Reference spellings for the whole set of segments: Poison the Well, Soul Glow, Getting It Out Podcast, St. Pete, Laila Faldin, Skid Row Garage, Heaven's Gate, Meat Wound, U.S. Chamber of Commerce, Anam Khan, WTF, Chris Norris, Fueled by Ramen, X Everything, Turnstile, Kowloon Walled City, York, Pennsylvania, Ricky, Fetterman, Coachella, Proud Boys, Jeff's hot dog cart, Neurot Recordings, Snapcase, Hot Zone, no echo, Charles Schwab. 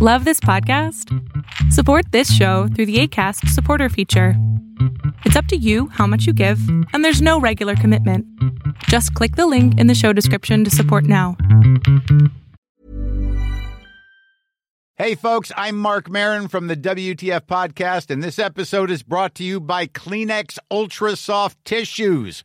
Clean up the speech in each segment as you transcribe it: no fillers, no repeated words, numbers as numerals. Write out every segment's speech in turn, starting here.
Love this podcast? Support this show through the Acast supporter feature. It's up to you how much you give, and there's no regular commitment. Just click the link in the show description to support now. Hey folks, I'm Mark Maron from the WTF Podcast, and this episode is brought to you by Kleenex Ultra Soft Tissues,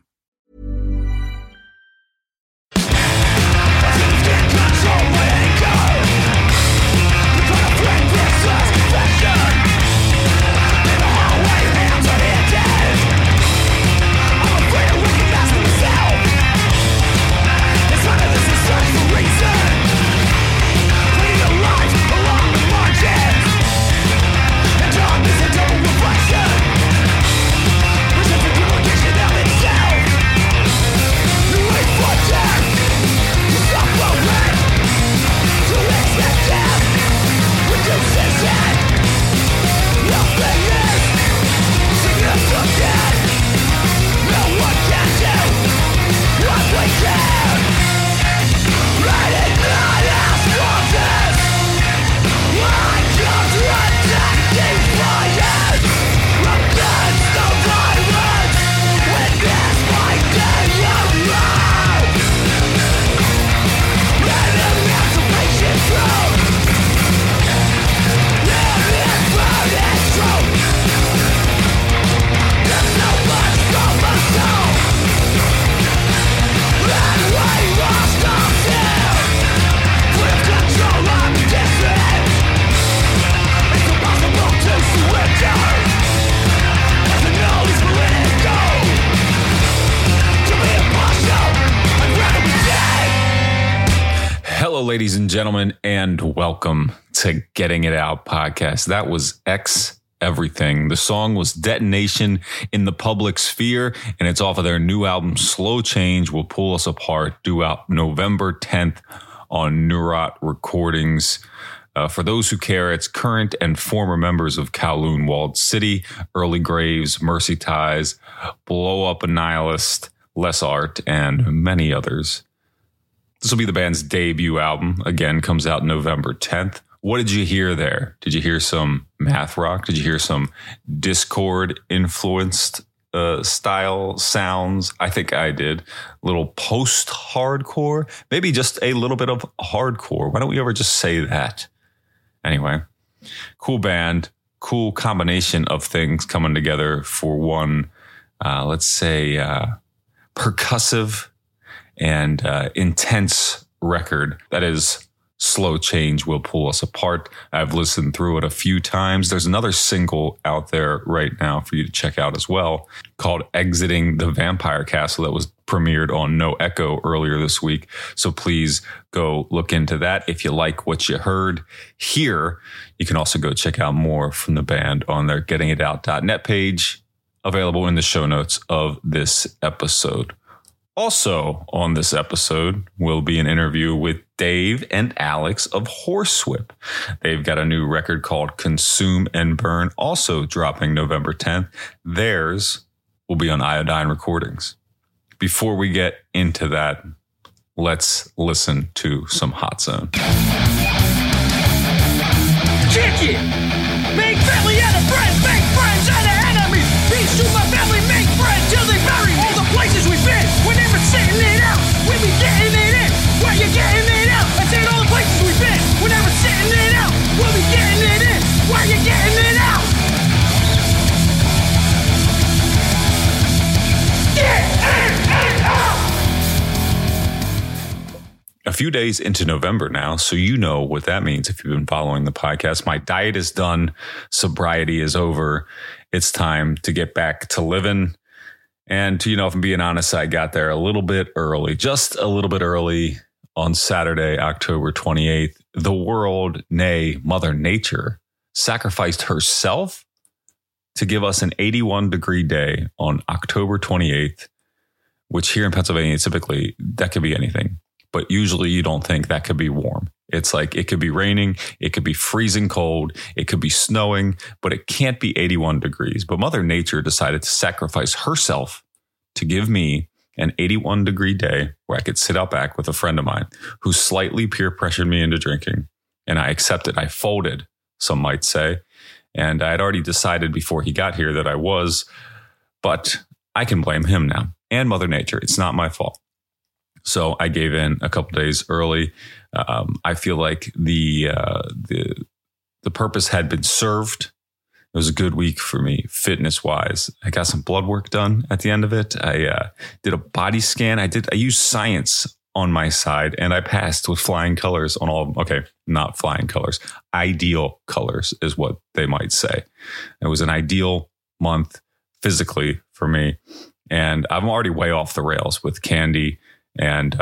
Ladies and gentlemen, and welcome to Getting It Out Podcast. That was X Everything. The song was Detonation in the Public Sphere, and it's off of their new album, Slow Change Will Pull Us Apart, due out November 10th on Neurot Recordings. For those who care, it's current and former members of Kowloon Walled City, Early Graves, Mercy Ties, Blow Up Annihilist, Less Art, and many others. This will be the band's debut album. Again, comes out November 10th. What did you hear there? Did you hear some math rock? Did you hear some Discord-influenced style sounds? I think I did. A little post-hardcore. Maybe just a little bit of hardcore. Why don't we ever just say that? Anyway, cool band. Cool combination of things coming together for one, let's say, percussive and intense record. That is Slow Change Will Pull Us Apart. I've listened through it a few times. There's another single out there right now for you to check out as well called Exiting the Vampire Castle that was premiered on No Echo earlier this week. So please go look into that. If you like what you heard here, you can also go check out more from the band on their gettingitout.net page, available in the show notes of this episode. Also on this episode will be an interview with Dave and Alex of Horsewhip. They've got a new record called Consume and Burn, also dropping November 10th. Theirs will be on Iodine Recordings. Before we get into that, let's listen to some Hot Zone. Kick it! Make family out of friends! Make friends out of enemies! Peace to my family! Make friends till they bury all the places we've been! Sitting it out, we be getting it in. Where you getting it out? I said all the places we've been. We're never sitting it out, we'll be getting it in. Where you getting it out? Get it out! A few days into November now, so you know what that means if you've been following the podcast. My diet is done, sobriety is over. It's time to get back to living. And to, if I'm being honest, I got there a little bit early, just a little bit early on Saturday, October 28th. The world, nay, Mother Nature, sacrificed herself to give us an 81-degree day on October 28th, which here in Pennsylvania, typically that could be anything. But usually you don't think that could be warm. It's like it could be raining. It could be freezing cold. It could be snowing, but it can't be 81 degrees. But Mother Nature decided to sacrifice herself to give me an 81-degree day where I could sit out back with a friend of mine who slightly peer pressured me into drinking. And I accepted. I folded, some might say. And I had already decided before he got here that I was. But I can blame him now and Mother Nature. It's not my fault. So I gave in a couple days early. I feel like the purpose had been served. It was a good week for me, fitness-wise. I got some blood work done at the end of it. I did a body scan. I used science on my side, and I passed with flying colors on all of them. Okay, not flying colors. Ideal colors is what they might say. It was an ideal month physically for me. And I'm already way off the rails with candy and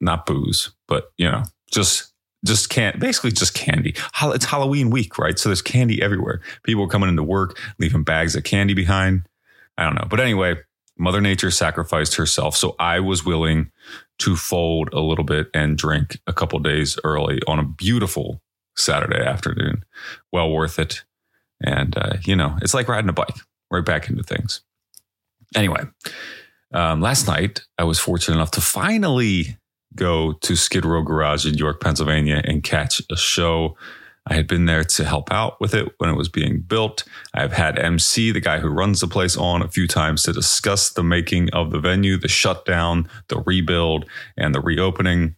not booze, but, you know, just candy. It's Halloween week, right? So there's candy everywhere. People are coming into work, leaving bags of candy behind. I don't know. But anyway, Mother Nature sacrificed herself. So I was willing to fold a little bit and drink a couple days early on a beautiful Saturday afternoon. Well worth it. And, you know, it's like riding a bike, right back into things. Anyway, last night I was fortunate enough to finally go to Skid Row Garage in York, Pennsylvania and catch a show. I had been there to help out with it when it was being built. I've had MC, the guy who runs the place, on a few times to discuss the making of the venue, the shutdown, the rebuild, and the reopening.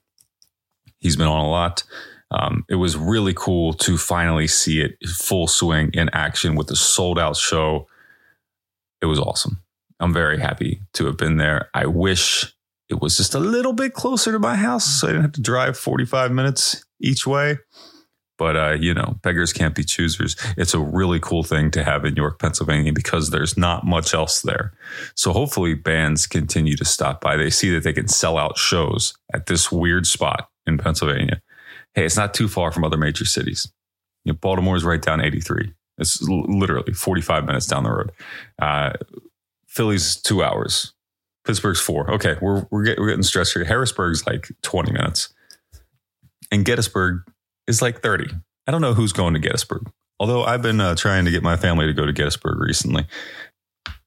He's been on a lot. It was really cool to finally see it full swing in action with a sold out show. It was awesome. I'm very happy to have been there. I wish it was just a little bit closer to my house so I didn't have to drive 45 minutes each way. But, you know, beggars can't be choosers. It's a really cool thing to have in York, Pennsylvania, because there's not much else there. So hopefully bands continue to stop by. They see that they can sell out shows at this weird spot in Pennsylvania. Hey, it's not too far from other major cities. You know, Baltimore is right down 83. It's literally 45 minutes down the road. Philly's 2 hours. Pittsburgh's 4. Okay, we're getting stretched here. Harrisburg's like 20 minutes. And Gettysburg is like 30. I don't know who's going to Gettysburg. Although I've been trying to get my family to go to Gettysburg recently.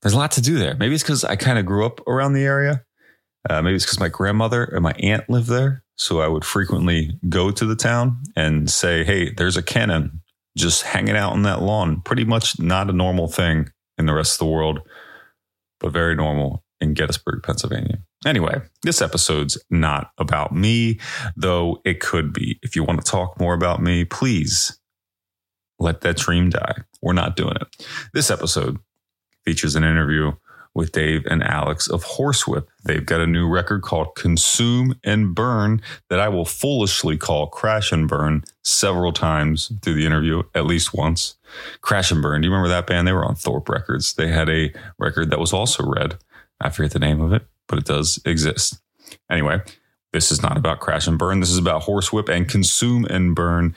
There's a lot to do there. Maybe it's because I kind of grew up around the area. Maybe it's because my grandmother and my aunt lived there. So I would frequently go to the town and say, hey, there's a cannon just hanging out on that lawn. Pretty much not a normal thing in the rest of the world, but very normal in Gettysburg, Pennsylvania. Anyway, this episode's not about me, though it could be. If you want to talk more about me, please let that dream die. We're not doing it. This episode features an interview with Dave and Alex of Horsewhip. They've got a new record called Consume and Burn that I will foolishly call Crash and Burn several times through the interview, at least once. Crash and Burn. Do you remember that band? They were on Thorpe Records. They had a record that was also Red. I forget the name of it, but it does exist. Anyway, this is not about Crash and Burn. This is about Horsewhip and Consume and Burn.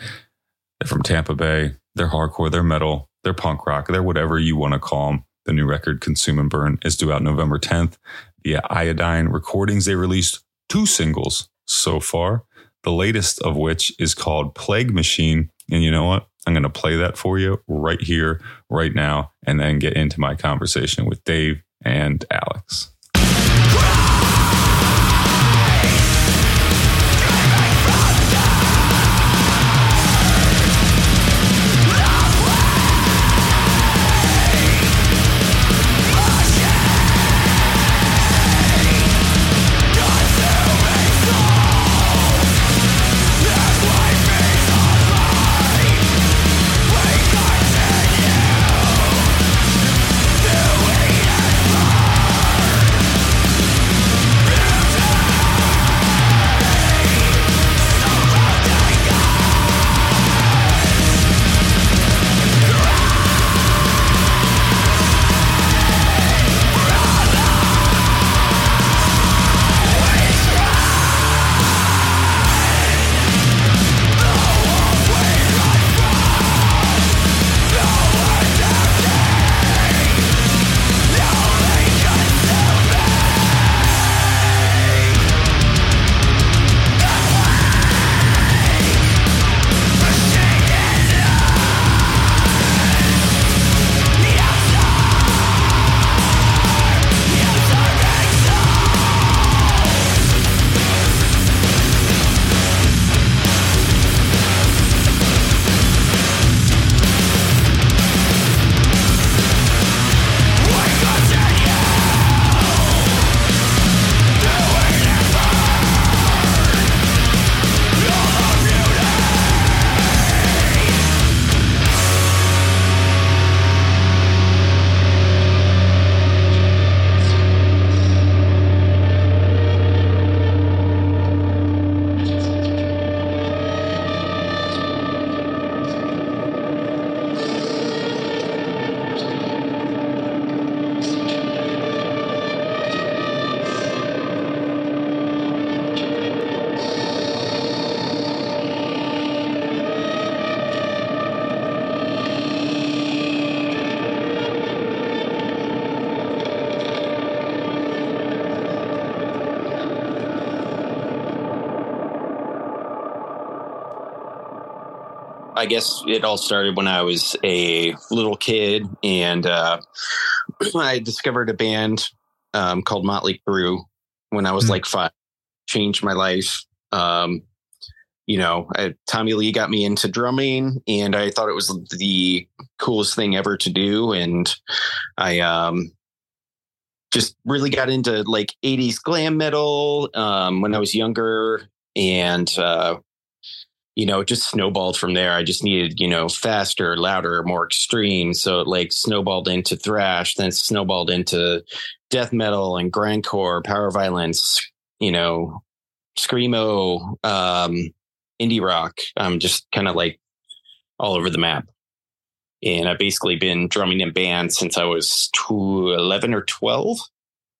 They're from Tampa Bay. They're hardcore, they're metal, they're punk rock, they're whatever you want to call them. The new record, Consume and Burn, is due out November 10th via Iodine Recordings. They released 2 singles so far, the latest of which is called Plagueachine. And you know what? I'm going to play that for you right here, right now, and then get into my conversation with Dave and Alex. I guess it all started when I was a little kid, and I discovered a band called Motley Crue when I was like five. Changed my life. Tommy Lee got me into drumming, and I thought it was the coolest thing ever to do. And I just really got into like 80s glam metal when I was younger, and it just snowballed from there. I just needed, faster, louder, more extreme. So it like snowballed into thrash, then snowballed into death metal and grindcore, power violence, screamo, indie rock. I'm just kind of like all over the map. And I've basically been drumming in bands since I was 11 or 12.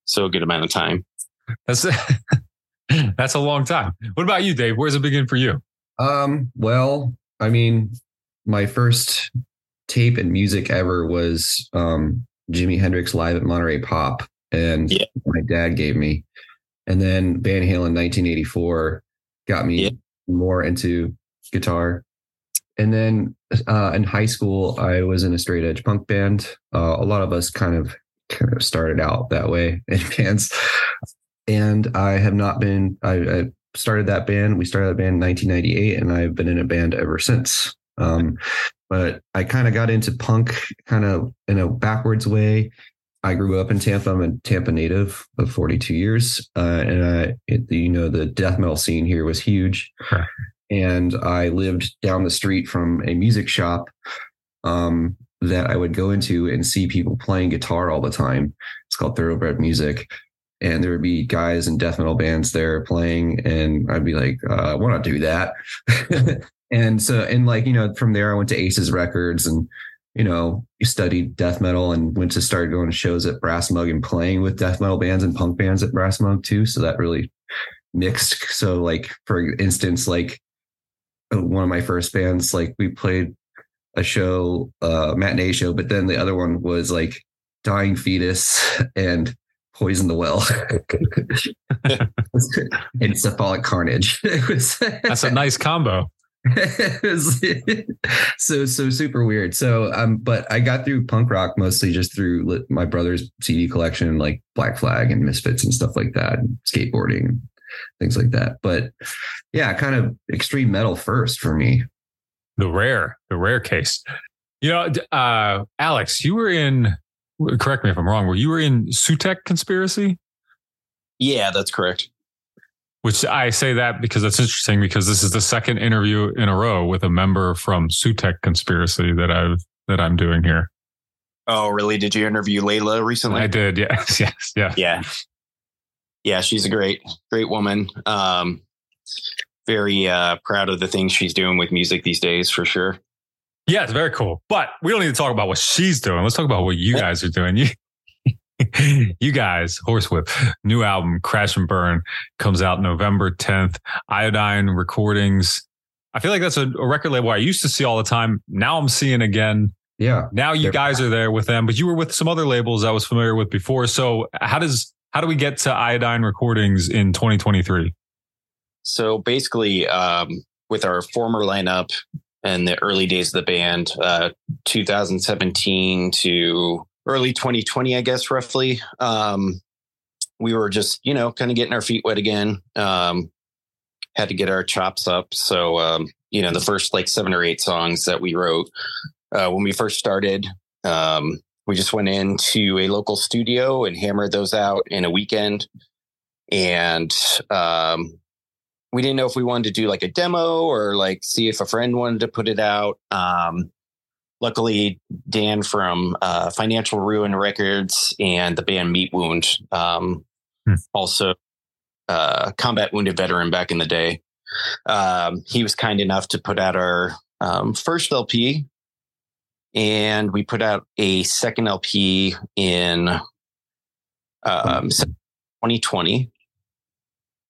So a good amount of time. That's a long time. What about you, Dave? Where's it begin for you? My first tape and music ever was Jimi Hendrix live at Monterey Pop, and my dad gave me. And then Van Halen 1984 got me more into guitar. And then in high school, I was in a straight edge punk band. A lot of us kind of started out that way in bands. And I have not been... I started that band. We started that band in 1998, and I've been in a band ever since. But I kind of got into punk kind of in a backwards way. I grew up in Tampa. I'm a Tampa native of 42 years. And the death metal scene here was huge. And I lived down the street from a music shop that I would go into and see people playing guitar all the time. It's called Thoroughbred Music. And there would be guys in death metal bands there playing, and I'd be like, I want to do that. And so, from there, I went to Aces Records and, studied death metal, and went to start going to shows at Brass Mug and playing with death metal bands and punk bands at Brass Mug too. So that really mixed. So for instance, one of my first bands, we played a show, matinee show, but then the other one was Dying Fetus and Poison the Well and Cephalic Carnage. That's a nice combo. So super weird. So, but I got through punk rock mostly just through my brother's CD collection, like Black Flag and Misfits and stuff like that, and skateboarding, things like that. But yeah, kind of extreme metal first for me. The rare case. Alex, you were in... Correct me if I'm wrong. You were in Sutec Conspiracy? Yeah, that's correct. Which I say that because that's interesting, because this is the second interview in a row with a member from Sutec Conspiracy that I'm doing here. Oh, really? Did you interview Layla recently? I did. Yeah. She's a great woman. Very proud of the things she's doing with music these days, for sure. Yeah, it's very cool. But we don't need to talk about what she's doing. Let's talk about what you guys are doing. You guys, Horsewhip, new album, Crash and Burn, comes out November 10th. Iodine Recordings. I feel like that's a record label I used to see all the time. Now I'm seeing again. Yeah. Now you guys are there with them, but you were with some other labels I was familiar with before. So how do we get to Iodine Recordings in 2023? So basically, with our former lineup, and the early days of the band, 2017 to early 2020, I guess, roughly. We were just, kind of getting our feet wet again. Had to get our chops up. So, the first 7 or 8 songs that we wrote when we first started, we just went into a local studio and hammered those out in a weekend. And, we didn't know if we wanted to do a demo or see if a friend wanted to put it out. Luckily, Dan from Financial Ruin Records and the band Meat Wound, also combat wounded veteran back in the day. He was kind enough to put out our first LP, and we put out a second LP in 2020.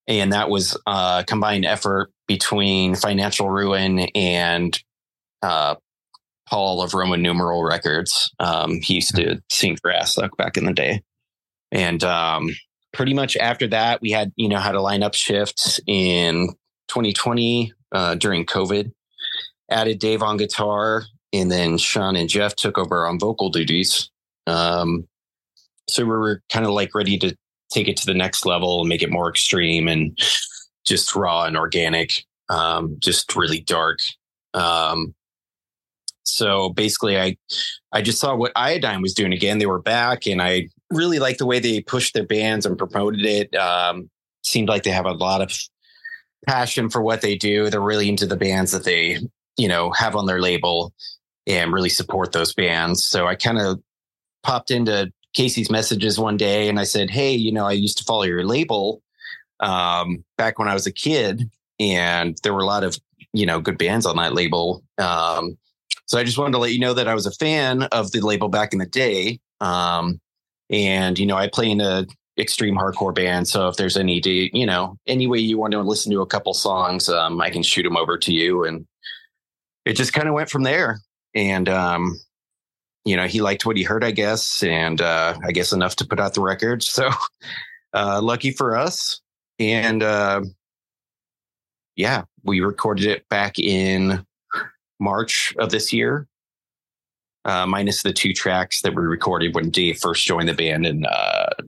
And that was a combined effort between Financial Ruin and Paul of Roman Numeral Records. He used to sing for Asluck back in the day. And pretty much after that, we had a lineup shift in 2020 during COVID. added Dave on guitar, and then Sean and Jeff took over on vocal duties. So we were kind of like ready to take it to the next level and make it more extreme and just raw and organic, just really dark. So basically I just saw what Iodine was doing again. They were back, and I really liked the way they pushed their bands and promoted it. Seemed like they have a lot of passion for what they do. They're really into the bands that they, you know, have on their label and really support those bands. So I kind of popped into Casey's messages one day and I said, hey, you know, I used to follow your label back when I was a kid, and there were a lot of, you know, good bands on that label. So I just wanted to let you know that I was a fan of the label back in the day. And, you know, I play in a extreme hardcore band. So if there's any, you know, any way you want to listen to a couple songs, I can shoot them over to you. And it just kind of went from there. And, you know, he liked what he heard, I guess. And I guess enough to put out the record. So lucky for us. And yeah, we recorded it back in March of this year, minus the 2 tracks that we recorded when Dave first joined the band in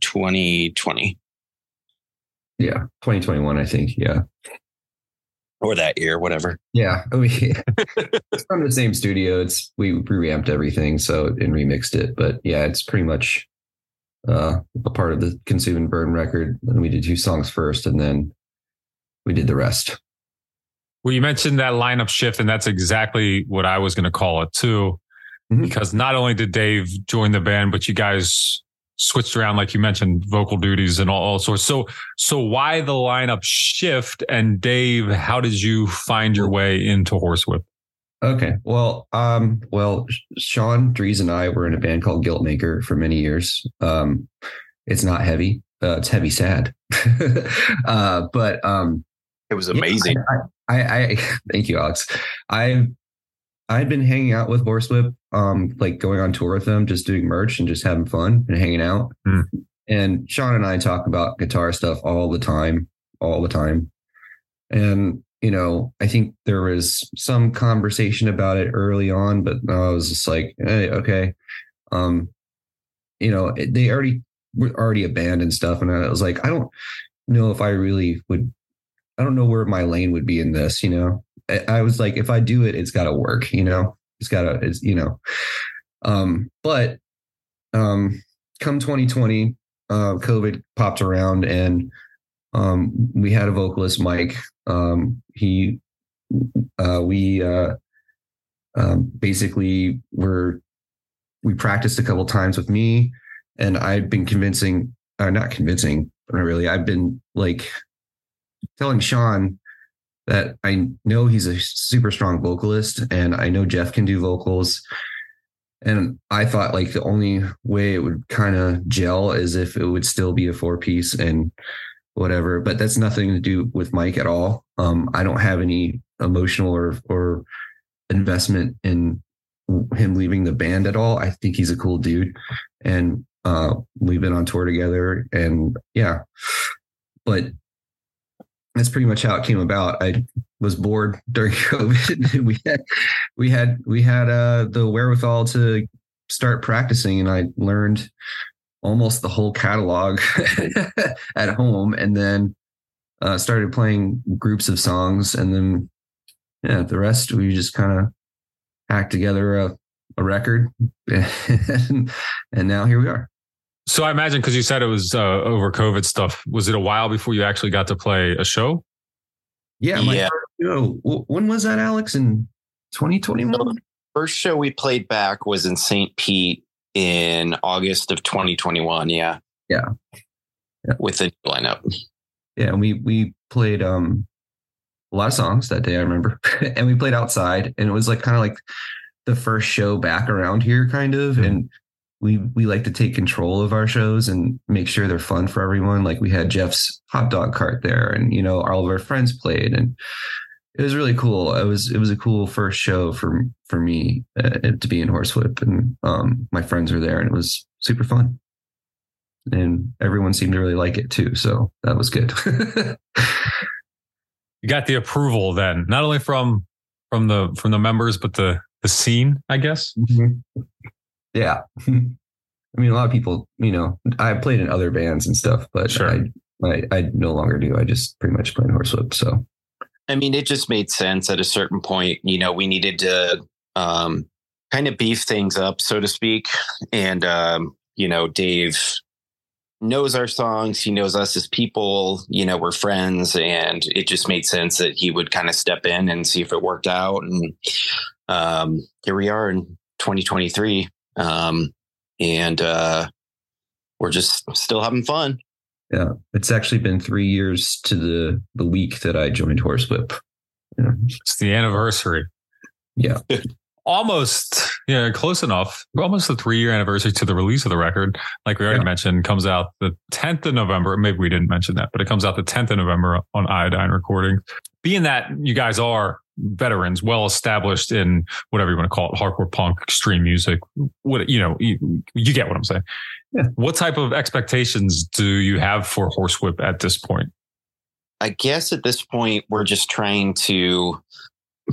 2020. Yeah, 2021, I think. Yeah. Or that year, whatever. Yeah. Oh, yeah. It's from the same studio. It's we revamped everything and remixed it. But yeah, it's pretty much a part of the Consume and Burn record. And we did 2 songs first, and then we did the rest. Well, you mentioned that lineup shift, and that's exactly what I was going to call it too, because not only did Dave join the band, but you guys switched around, like you mentioned, vocal duties and all sorts. So why the lineup shift? And Dave, how did you find your way into Horsewhip? Okay. Well, Sean, Dries, and I were in a band called Guiltmaker for many years. It's not heavy. It's heavy sad. but it was amazing. I thank you, Alex. I've been hanging out with Horsewhip, like going on tour with them, just doing merch and just having fun and hanging out. Mm. And Sean and I talk about guitar stuff all the time. And, you know, I think there was some conversation about it early on, but I was just like, hey, okay. You know, they were already a band and stuff. And I was like, I don't know where my lane would be in this, you know. I was like, if I do it, it's got to work, you know. But come 2020, COVID popped around, and we had a vocalist, Mike. Basically we practiced a couple times with me, and I've been I've been like telling Sean that I know he's a super strong vocalist, and I know Jeff can do vocals. And I thought like the only way it would kind of gel is if it would still be a 4-piece and whatever, but that's nothing to do with Mike at all. I don't have any emotional or investment in him leaving the band at all. I think he's a cool dude, and we've been on tour together, and yeah, but that's pretty much how it came about. I was bored during COVID, and we had the wherewithal to start practicing, and I learned almost the whole catalog at home, and then started playing groups of songs, and then yeah, the rest we just kind of hacked together a record, and now here we are. So I imagine, because you said it was over COVID stuff, was it a while before you actually got to play a show? Yeah. When was that, Alex? In 2021? The first show we played back was in St. Pete in August of 2021. Yeah. Yeah. With the lineup. Yeah. And we played a lot of songs that day, I remember. And we played outside, and it was like kind of like the first show back around here, kind of. Mm-hmm. And we like to take control of our shows and make sure they're fun for everyone. Like we had Jeff's hot dog cart there, and, you know, all of our friends played, and it was really cool. It was a cool first show for me to be in Horsewhip, and my friends were there, and it was super fun, and everyone seemed to really like it too. So that was good. You got the approval then, not only from from the members, but the scene, I guess. Mm-hmm. Yeah. I mean, a lot of people, you know, I played in other bands and stuff, but sure. I no longer do. I just pretty much play in Horsewhip. So, I mean, it just made sense at a certain point. You know, we needed to kind of beef things up, so to speak. And, you know, Dave knows our songs. He knows us as people. You know, we're friends. And it just made sense that he would kind of step in and see if it worked out. And here we are in 2023. And we're just still having fun. Yeah, it's actually been 3 years to the week that I joined Horsewhip. Yeah. It's the anniversary. Yeah. Almost, yeah, close enough. Almost the 3-year anniversary to the release of the record. Like we already mentioned, comes out the 10th of November. Maybe we didn't mention that, but it comes out the 10th of November on Iodine Recordings. Being that you guys are veterans, well established in whatever you want to call it, hardcore punk, extreme music, what, you know, you get what I'm saying. Yeah. What type of expectations do you have for Horsewhip at this point? I guess at this point, we're just trying to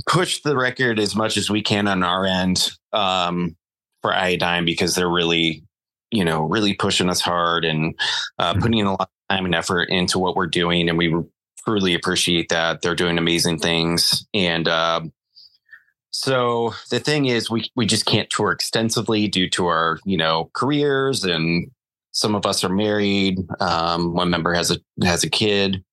push the record as much as we can on our end for Iodine, because they're really, you know, really pushing us hard and putting in a lot of time and effort into what we're doing. And we truly appreciate that. They're doing amazing things. And so the thing is, we just can't tour extensively due to our, you know, careers. And some of us are married. One member has a kid.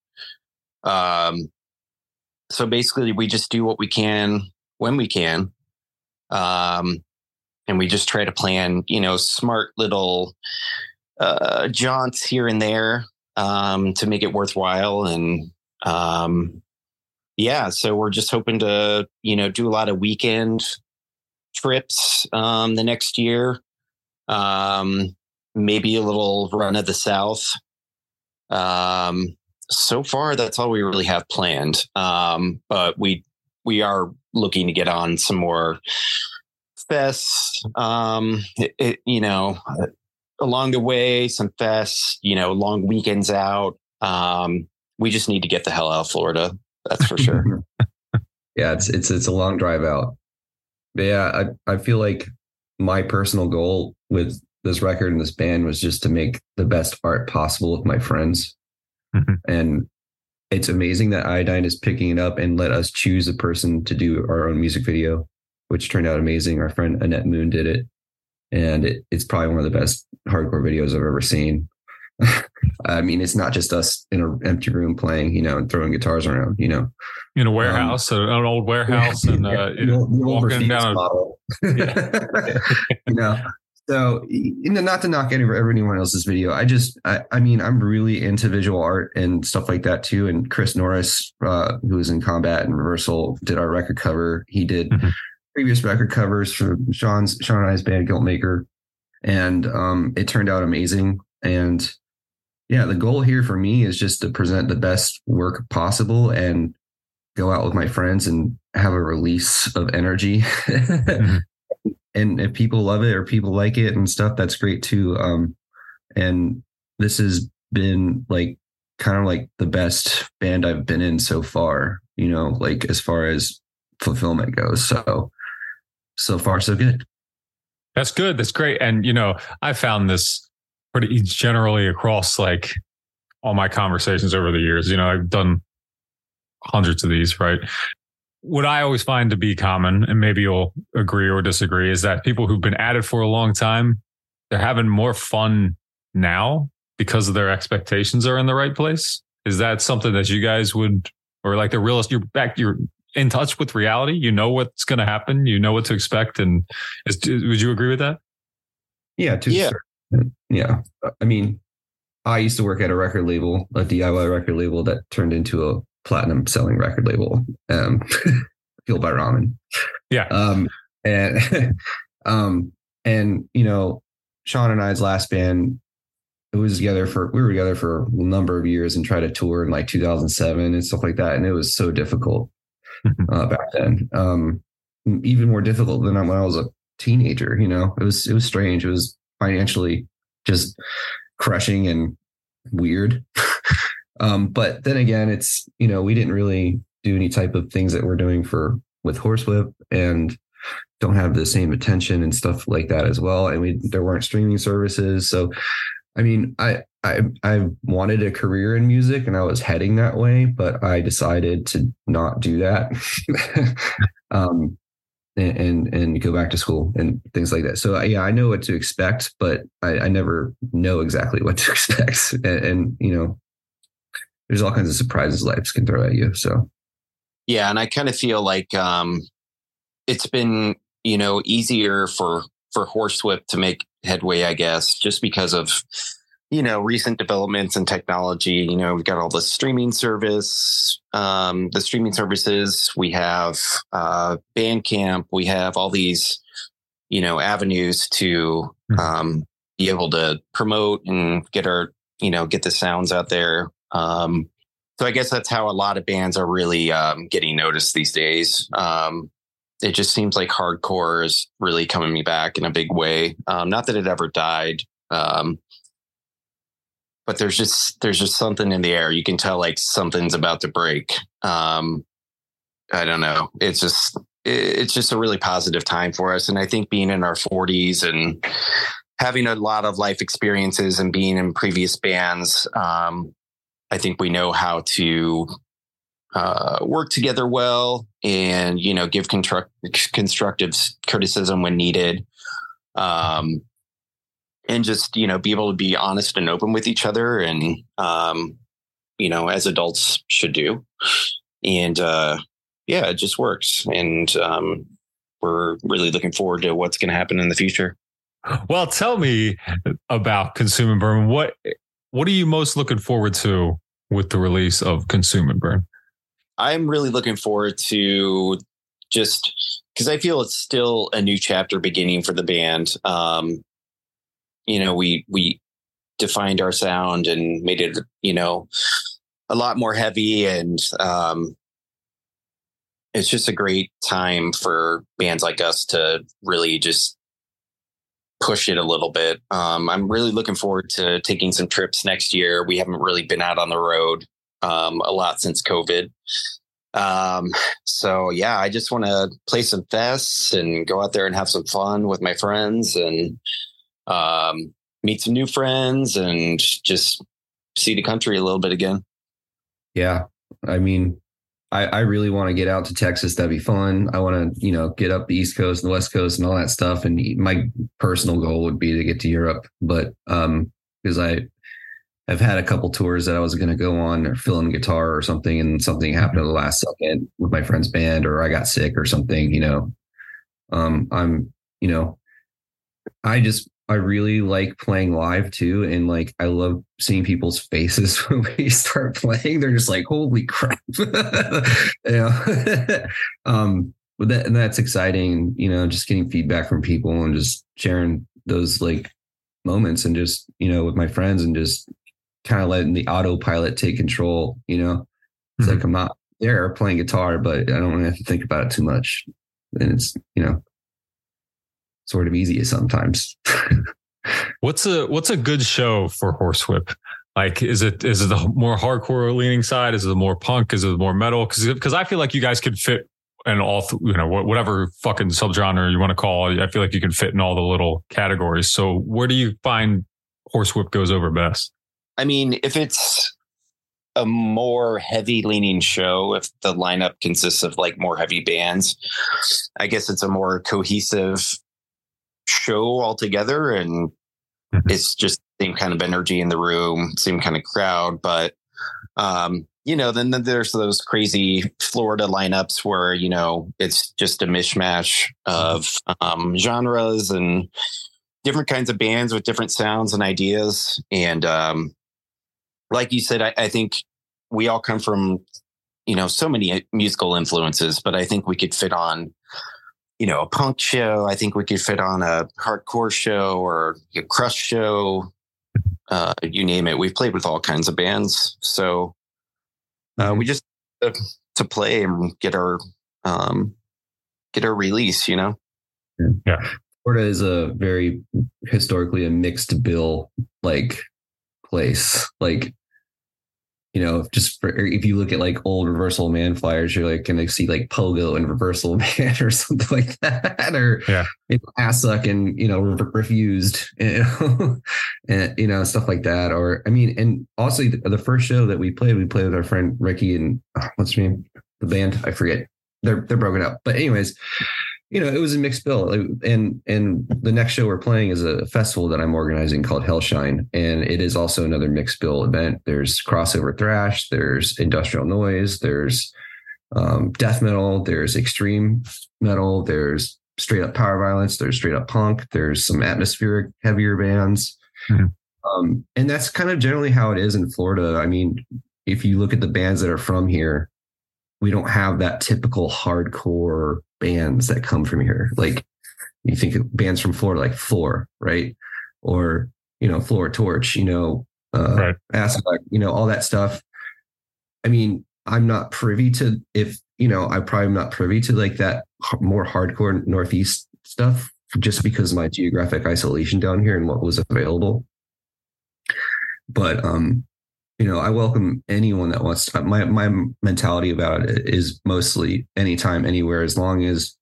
So basically, we just do what we can when we can. And we just try to plan, you know, smart little jaunts here and there to make it worthwhile. And yeah, so we're just hoping to, you know, do a lot of weekend trips the next year. Maybe a little run of the South. So far, that's all we really have planned. But we are looking to get on some more fests, you know, along the way, some fests, you know, long weekends out. We just need to get the hell out of Florida. That's for sure. Yeah, it's a long drive out. But yeah, I feel like my personal goal with this record and this band was just to make the best art possible with my friends. Mm-hmm. And it's amazing that Iodine is picking it up and let us choose a person to do our own music video, which turned out amazing. Our friend Annette Moon did it, and it's probably one of the best hardcore videos I've ever seen. I mean, it's not just us in an empty room playing, you know, and throwing guitars around, you know, in a warehouse, an old warehouse, and walking down. You know. So, not to knock anyone else's video, I mean, I'm really into visual art and stuff like that too. And Chris Norris, who was in Combat and Reversal, did our record cover. He did previous record covers for Sean and I's band, Guiltmaker. And it turned out amazing. And yeah, the goal here for me is just to present the best work possible and go out with my friends and have a release of energy. Mm-hmm. And if people love it or people like it and stuff, that's great too. And this has been like kind of like the best band I've been in so far, you know, like as far as fulfillment goes. So far, so good. That's good. That's great. And, you know, I found this pretty generally across like all my conversations over the years. You know, I've done hundreds of these, right? What I always find to be common, and maybe you'll agree or disagree, is that people who've been at it for a long time, they're having more fun now because their expectations are in the right place. Is that something that you guys would, or like the realist, you're in touch with reality, you know what's going to happen, you know what to expect. And would you agree with that? Yeah. Yeah. I mean, I used to work at a record label, a DIY record label that turned into a platinum selling record label, fueled by ramen. Yeah. And you know, Sean and I's last band, we were together for a number of years and tried to tour in like 2007 and stuff like that. And it was so difficult back then. Even more difficult than when I was a teenager, you know, it was strange. It was financially just crushing and weird. But then again, it's, you know, we didn't really do any type of things that we're doing for with Horsewhip and don't have the same attention and stuff like that as well. And there weren't streaming services. So, I mean, I wanted a career in music and I was heading that way, but I decided to not do that and go back to school and things like that. So yeah, I know what to expect, but I never know exactly what to expect. And, you know, there's all kinds of surprises life can throw at you. So, yeah. And I kind of feel like, it's been, you know, easier for Horsewhip to make headway, I guess, just because of, you know, recent developments in technology. You know, we've got all the streaming service, the streaming services, we have Bandcamp, we have all these, you know, avenues to be able to promote and get our, you know, get the sounds out there. So I guess that's how a lot of bands are really getting noticed these days. It just seems like hardcore is really coming back in a big way. Not that it ever died. But there's just something in the air. You can tell like something's about to break. I don't know. It's just a really positive time for us. And I think being in our 40s and having a lot of life experiences and being in previous bands, I think we know how to work together well and, you know, give constructive criticism when needed. And just, you know, be able to be honest and open with each other and, you know, as adults should do. And, yeah, it just works. And, we're really looking forward to what's going to happen in the future. Well, tell me about Consume and Burn. What are you most looking forward to with the release of Consume and Burn? I'm really looking forward to, just because I feel it's still a new chapter beginning for the band. You know, we defined our sound and made it, you know, a lot more heavy, and it's just a great time for bands like us to really just push it a little bit. I'm really looking forward to taking some trips next year. We haven't really been out on the road a lot since COVID. So yeah, I just want to play some fests and go out there and have some fun with my friends and, meet some new friends and just see the country a little bit again. Yeah. I mean, I really want to get out to Texas. That'd be fun. I want to, you know, get up the East Coast and the West Coast and all that stuff. And my personal goal would be to get to Europe, but, cause I've had a couple tours that I was going to go on or fill in guitar or something, and something happened at the last second with my friend's band, or I got sick or something, you know. I'm, you know, I really like playing live too. And like, I love seeing people's faces when we start playing. They're just like, holy crap. But that's exciting. You know, just getting feedback from people and just sharing those like moments and just, you know, with my friends and just kind of letting the autopilot take control, you know. It's like, I'm not there playing guitar, but I don't really have to think about it too much. And it's, you know, sort of easy sometimes. What's a good show for Horsewhip? Like, is it the more hardcore leaning side? Is it the more punk? Is it the more metal? Because I feel like you guys could fit in all, you know, whatever fucking subgenre you want to call it. I feel like you can fit in all the little categories. So where do you find Horsewhip goes over best? I mean, if it's a more heavy leaning show, if the lineup consists of like more heavy bands, I guess it's a more cohesive show altogether. And it's just the same kind of energy in the room, same kind of crowd. But, you know, then there's those crazy Florida lineups where, you know, it's just a mishmash of genres and different kinds of bands with different sounds and ideas. And like you said, I think we all come from, you know, so many musical influences, but I think we could fit on, you know, a punk show. I think we could fit on a hardcore show or a crust show. You name it. We've played with all kinds of bands. So we just to play and get our release, you know? Yeah. Florida is a very historically a mixed bill, like, place. Like, you know, just for, if you look at like old Reversal Man flyers, you're like going to see like Pogo and Reversal Man or something like that, or you know, Assuck and, you know, Refused, you know, and, you know, stuff like that. Or, I mean, and also the first show that we played with our friend Ricky and what's her name? The band, I forget. They're broken up. But anyways, you know, it was a mixed bill. And the next show we're playing is a festival that I'm organizing called Hellshine. And it is also another mixed bill event. There's crossover thrash, there's industrial noise, there's death metal, there's extreme metal, there's straight up power violence, there's straight up punk, there's some atmospheric heavier bands. Mm-hmm. And that's kind of generally how it is in Florida. I mean, if you look at the bands that are from here, we don't have that typical hardcore bands that come from here. Like you think of bands from Florida, like Floor, right? Or, you know, Floor Torch, you know, Aspect, you know, all that stuff. I mean, I'm not privy to like that more hardcore Northeast stuff, just because of my geographic isolation down here and what was available. But, you know, I welcome anyone that wants to. My mentality about it is mostly anytime, anywhere, as long as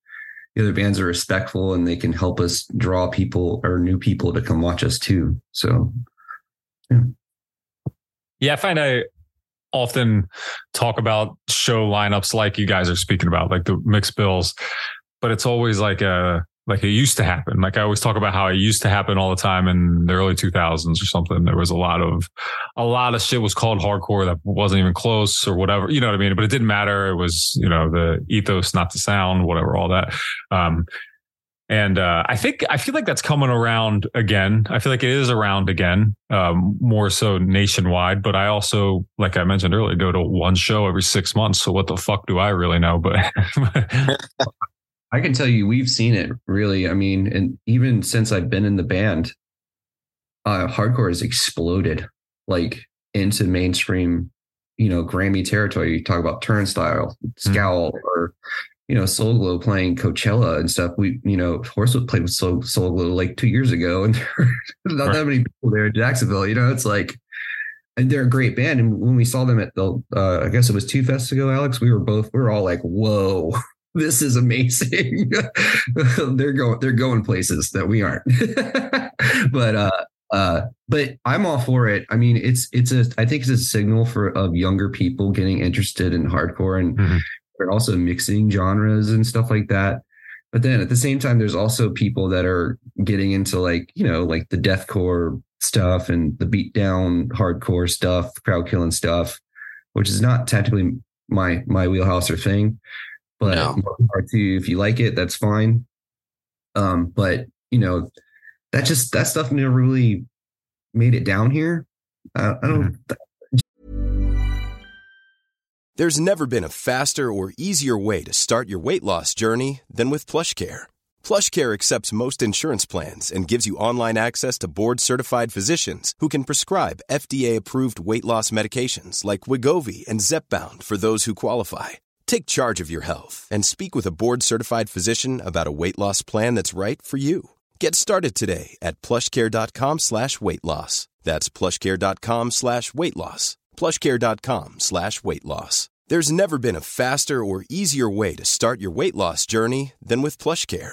the other bands are respectful and they can help us draw people or new people to come watch us too. So, yeah, I find I often talk about show lineups like you guys are speaking about, like the mixed bills, but it's always like it used to happen. Like I always talk about how it used to happen all the time in the early 2000s or something. There was a lot of shit was called hardcore that wasn't even close or whatever, you know what I mean? But it didn't matter. It was, you know, the ethos, not the sound, whatever, all that. I feel like that's coming around again. I feel like it is around again, more so nationwide. But I also, like I mentioned earlier, go to one show every 6 months. So what the fuck do I really know? But I can tell you, we've seen it really. I mean, and even since I've been in the band, hardcore has exploded like into mainstream, you know, Grammy territory. You talk about Turnstile, Scowl, or, you know, Soul Glow playing Coachella and stuff. We, you know, Horsewhip played with Soul Glow like 2 years ago, and there were not that many people there in Jacksonville. You know, it's like, and they're a great band. And when we saw them at the, I guess it was 2 fests ago, Alex, we were all like, whoa. This is amazing. they're going places that we aren't. But I'm all for it. I mean, I think it's a signal of younger people getting interested in hardcore and they're also mixing genres and stuff like that. But then at the same time, there's also people that are getting into like, you know, like the deathcore stuff and the beatdown hardcore stuff, crowd killing stuff, which is not technically my wheelhouse or thing. But if you like it, that's fine. But you know, that stuff never really made it down here. I don't. There's never been a faster or easier way to start your weight loss journey than with PlushCare. PlushCare accepts most insurance plans and gives you online access to board-certified physicians who can prescribe FDA-approved weight loss medications like Wegovy and Zepbound for those who qualify. Take charge of your health and speak with a board-certified physician about a weight loss plan that's right for you. Get started today at plushcare.com/weightloss. That's plushcare.com/weightloss. Plushcare.com/weightloss. There's never been a faster or easier way to start your weight loss journey than with PlushCare.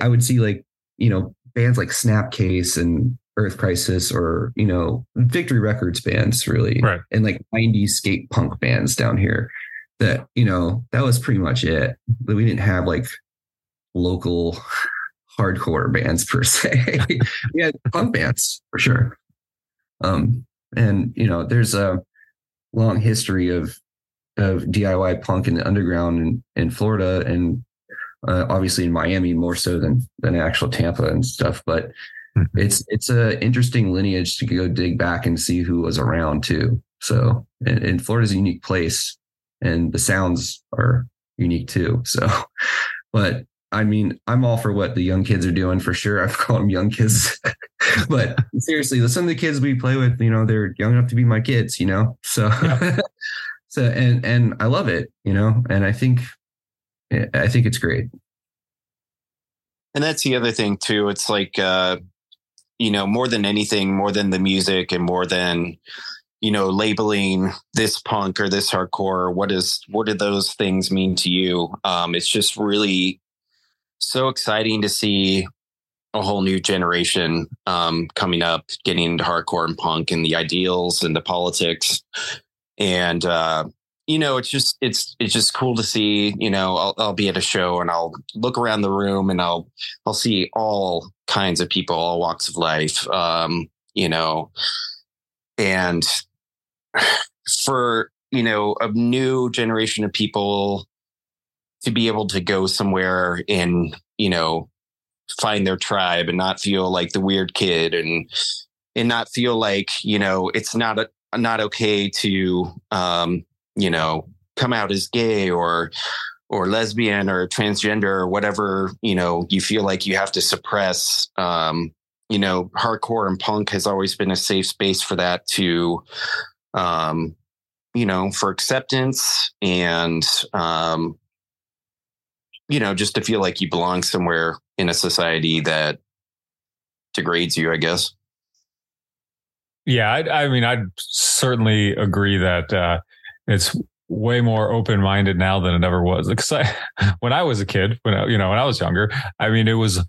I would see like, you know, bands like Snapcase and Earth Crisis or, you know, Victory Records bands really. Right. And like 90s skate punk bands down here that, you know, that was pretty much it. We didn't have like local hardcore bands per se. We had punk bands for sure. And, you know, there's a long history of DIY punk in the underground in Florida and, obviously in Miami more so than actual Tampa and stuff, but it's a interesting lineage to go dig back and see who was around too. So, and Florida's a unique place, and the sounds are unique too. So, but I mean, I'm all for what the young kids are doing for sure. I call them young kids, but seriously, some of the kids we play with, you know, they're young enough to be my kids, you know? So, yeah. So, and I love it, you know, and I think it's great. And that's the other thing too. It's like, you know, more than anything, more than the music and more than, you know, labeling this punk or this hardcore, what do those things mean to you? It's just really so exciting to see a whole new generation coming up, getting into hardcore and punk and the ideals and the politics. And, you know, it's just cool to see. You know, I'll be at a show and I'll look around the room and I'll see all kinds of people, all walks of life, you know, and for, you know, a new generation of people to be able to go somewhere and, you know, find their tribe and not feel like the weird kid and not feel like, you know, it's not okay to, you know, come out as gay or lesbian or transgender or whatever, you know, you feel like you have to suppress. You know, hardcore and punk has always been a safe space for that to, you know, for acceptance and, you know, just to feel like you belong somewhere in a society that degrades you, I guess. Yeah, I mean, I'd certainly agree that it's way more open-minded now than it ever was. Because when I was a kid, when I was younger, I mean, it was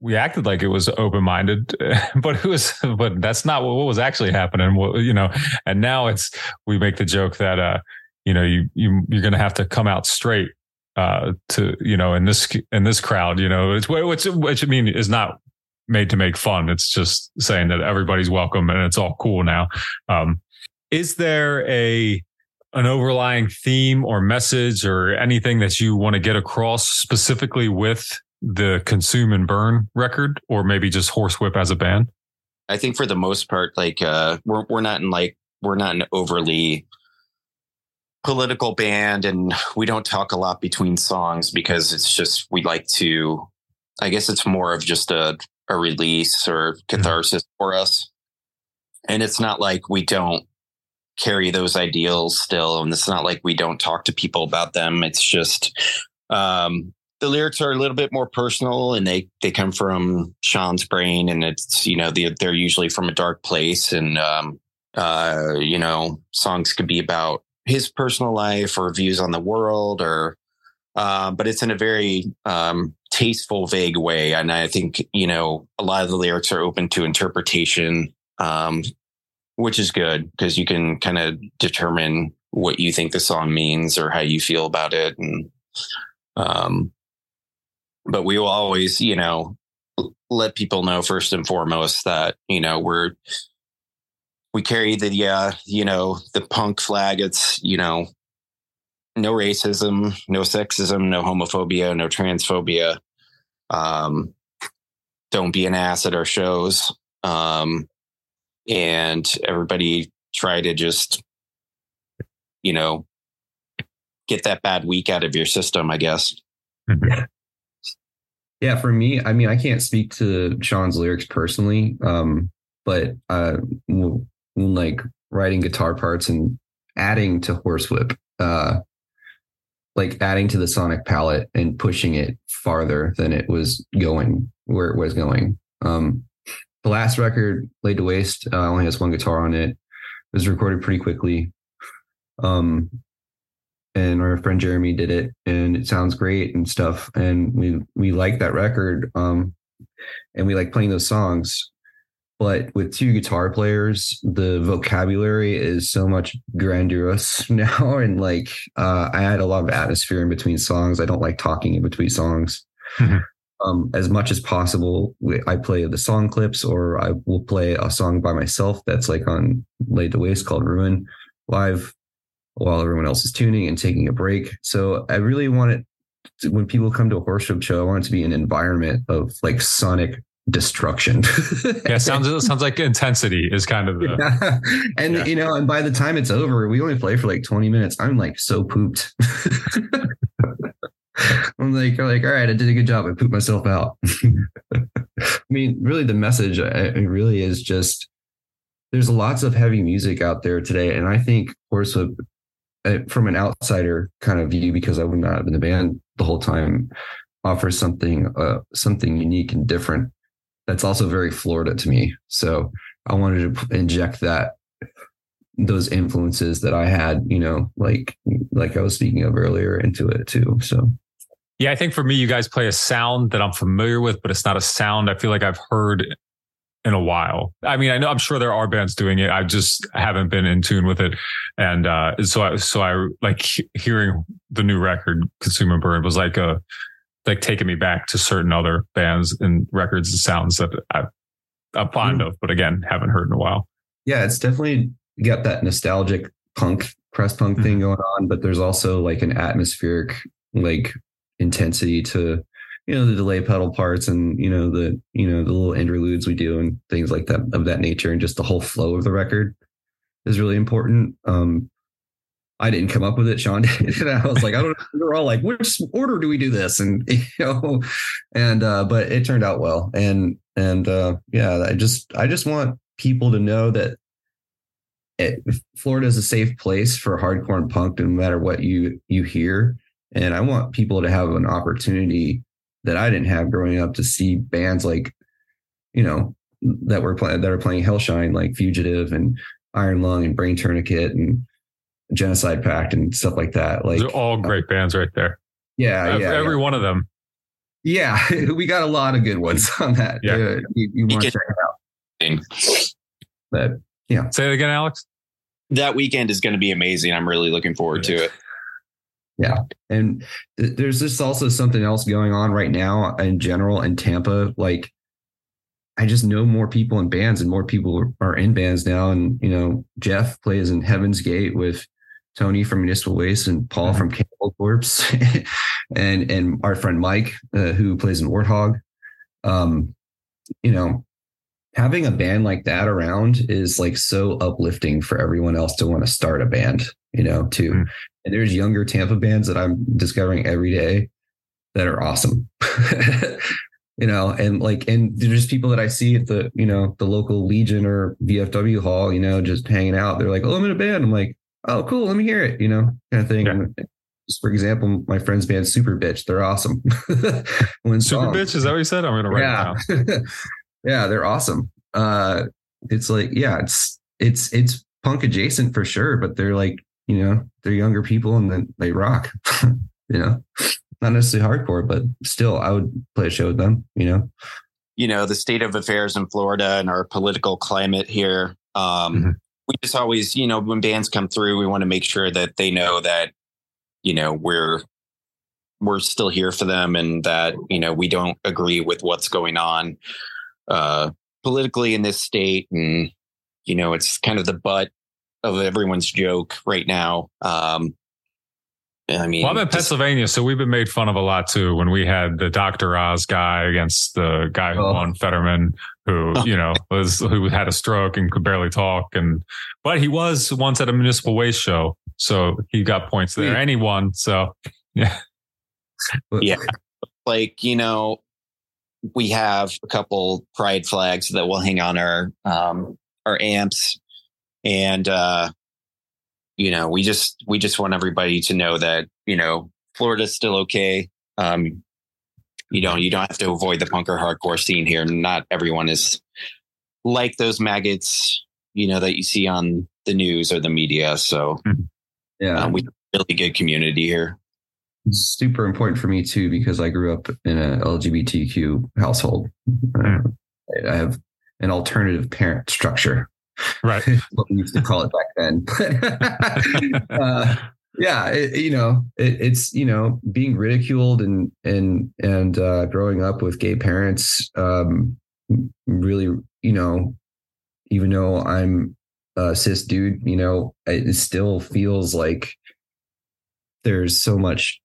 we acted like it was open-minded, but that's not what was actually happening. You know, and now we make the joke that, you know, you're going to have to come out straight, to, you know, in this crowd, you know, it's which I mean is not made to make fun. It's just saying that everybody's welcome and it's all cool now. Is there an overlying theme or message or anything that you want to get across specifically with the Consume and Burn record, or maybe just Horsewhip as a band? I think for the most part, like we're not an overly political band, and we don't talk a lot between songs because it's just, we like to, I guess it's more of just a release or catharsis for us. And it's not like we don't carry those ideals still. And it's not like we don't talk to people about them. It's just, the lyrics are a little bit more personal, and they come from Sean's brain, and it's, you know, they're usually from a dark place, and, you know, songs could be about his personal life or views on the world, or, but it's in a very, tasteful, vague way. And I think, you know, a lot of the lyrics are open to interpretation, which is good because you can kind of determine what you think the song means or how you feel about it. And, but we will always, you know, let people know first and foremost that, you know, we carry the, you know, the punk flag. It's, you know, no racism, no sexism, no homophobia, no transphobia. Don't be an ass at our shows. And everybody try to just, you know, get that bad week out of your system, I guess. Yeah. Yeah, for me, I mean, I can't speak to Sean's lyrics personally, but like writing guitar parts and adding to Horsewhip, like adding to the sonic palette and pushing it farther than it was going, where it was going. The last record, Laid to Waste, only has one guitar on it. It was recorded pretty quickly. And our friend Jeremy did it, and it sounds great and stuff. And we like that record. And we like playing those songs, but with two guitar players, the vocabulary is so much grandiose now. And like, I had a lot of atmosphere in between songs. I don't like talking in between songs. As much as possible, I play the song clips, or I will play a song by myself that's like on Laid to Waste called Ruin live, while everyone else is tuning and taking a break. So I really want it to, when people come to a Horsewhip show, I want it to be an environment of like sonic destruction. Yeah, sounds like intensity is kind of the, yeah. And yeah. You know, and by the time it's over, we only play for like 20 minutes. I'm like so pooped. I'm like, all right, I did a good job. I pooped myself out. I mean, really, the message really is just there's lots of heavy music out there today, and I think Horsewhip, from an outsider kind of view, because I would not have been in the band the whole time, offers something unique and different. That's also very Florida to me. So I wanted to inject those influences that I had, you know, like I was speaking of earlier, into it too. So yeah, I think for me, you guys play a sound that I'm familiar with, but it's not a sound I feel like I've heard in a while. I mean, I know, I'm sure there are bands doing it. I just haven't been in tune with it. And so I like hearing the new record, Consume and Burn, was like taking me back to certain other bands and records and sounds that I'm fond of, but again, haven't heard in a while. Yeah, it's definitely got that nostalgic punk, press punk thing going on, but there's also like an atmospheric, like, intensity to, you know, the delay pedal parts and, you know, the little interludes we do and things like that, of that nature. And just the whole flow of the record is really important. I didn't come up with it. Sean did. And I was like, I don't know. We're all like, which order do we do this? And, you know, and, but it turned out well. And yeah, I just want people to know that Florida is a safe place for hardcore and punk, no matter what you hear. And I want people to have an opportunity that I didn't have growing up to see bands like, you know, that are playing Hellshine, like Fugitive and Iron Lung and Brain Tourniquet and Genocide Pact and stuff like that. Like, they're all great bands right there. Yeah. Every one of them. Yeah. We got a lot of good ones on that. Yeah. You want to check it out. But yeah. Say it again, Alex. That weekend is going to be amazing. I'm really looking forward to it. Yeah. And there's just also something else going on right now in general in Tampa. Like, I just know more people in bands, and more people are in bands now. And, you know, Jeff plays in Heaven's Gate with Tony from Municipal Waste and Paul from Cannibal Corpse and our friend Mike, who plays in Warthog. You know, having a band like that around is like so uplifting for everyone else to want to start a band, you know, too. Mm. And there's younger Tampa bands that I'm discovering every day that are awesome, you know, and there's people that I see at the, you know, the local Legion or VFW hall, you know, just hanging out. They're like, oh, I'm in a band. I'm like, oh, cool. Let me hear it. You know, kind of thing. Yeah. Just for example, my friend's band, Super Bitch, they're awesome. Super Bitch, is that what you said? I'm going to write it down. Yeah, they're awesome. It's like, yeah, it's punk adjacent for sure, but they're like, you know, they're younger people and then they rock, you know, not necessarily hardcore, but still I would play a show with them, you know. You know, the state of affairs in Florida and our political climate here. We just always, you know, when bands come through, we want to make sure that they know that, you know, we're still here for them, and that, you know, we don't agree with what's going on politically in this state. And, you know, it's kind of the butt of everyone's joke right now. I mean, well, I'm in Pennsylvania, so we've been made fun of a lot too. When we had the Dr. Oz guy against the guy who won, Fetterman, who, you know, who had a stroke and could barely talk. But he was once at a Municipal Waste show, so he got points there. Yeah. And he won. So yeah. Yeah. Like, you know, we have a couple pride flags that will hang on our amps, and you know, we just want everybody to know that, you know, Florida's still okay. You don't have to avoid the punk or hardcore scene here. Not everyone is like those maggots, you know, that you see on the news or the media. So yeah, we have a really good community here. Super important for me too, because I grew up in a LGBTQ household. I have an alternative parent structure, right? What we used to call it back then. Yeah, it's you know, being ridiculed and growing up with gay parents, really, you know, even though I'm a cis dude, you know, it still feels like there's so much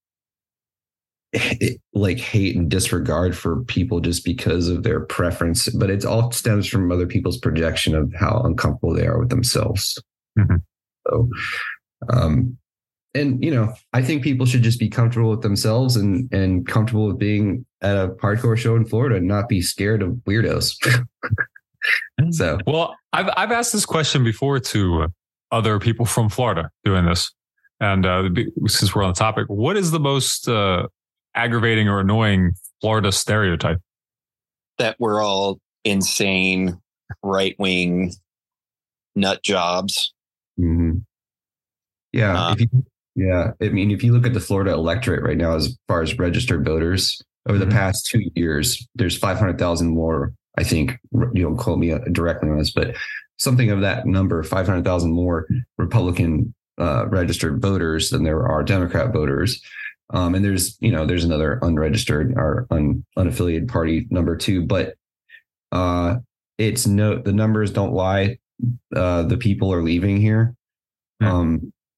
like hate and disregard for people just because of their preference, but it all stems from other people's projection of how uncomfortable they are with themselves. Mm-hmm. So, and you know, I think people should just be comfortable with themselves and comfortable with being at a hardcore show in Florida and not be scared of weirdos. So, well, I've asked this question before to other people from Florida doing this, and since we're on the topic, what is the most aggravating or annoying Florida stereotype? That we're all insane, right-wing nut jobs. Mm-hmm. Yeah. I mean, if you look at the Florida electorate right now, as far as registered voters over the past 2 years, there's 500,000 more, I think. You don't quote me directly on this, but something of that number, 500,000 more Republican registered voters than there are Democrat voters. And there's, you know, there's another unregistered or unaffiliated party number two, but the numbers don't lie. The people are leaving here.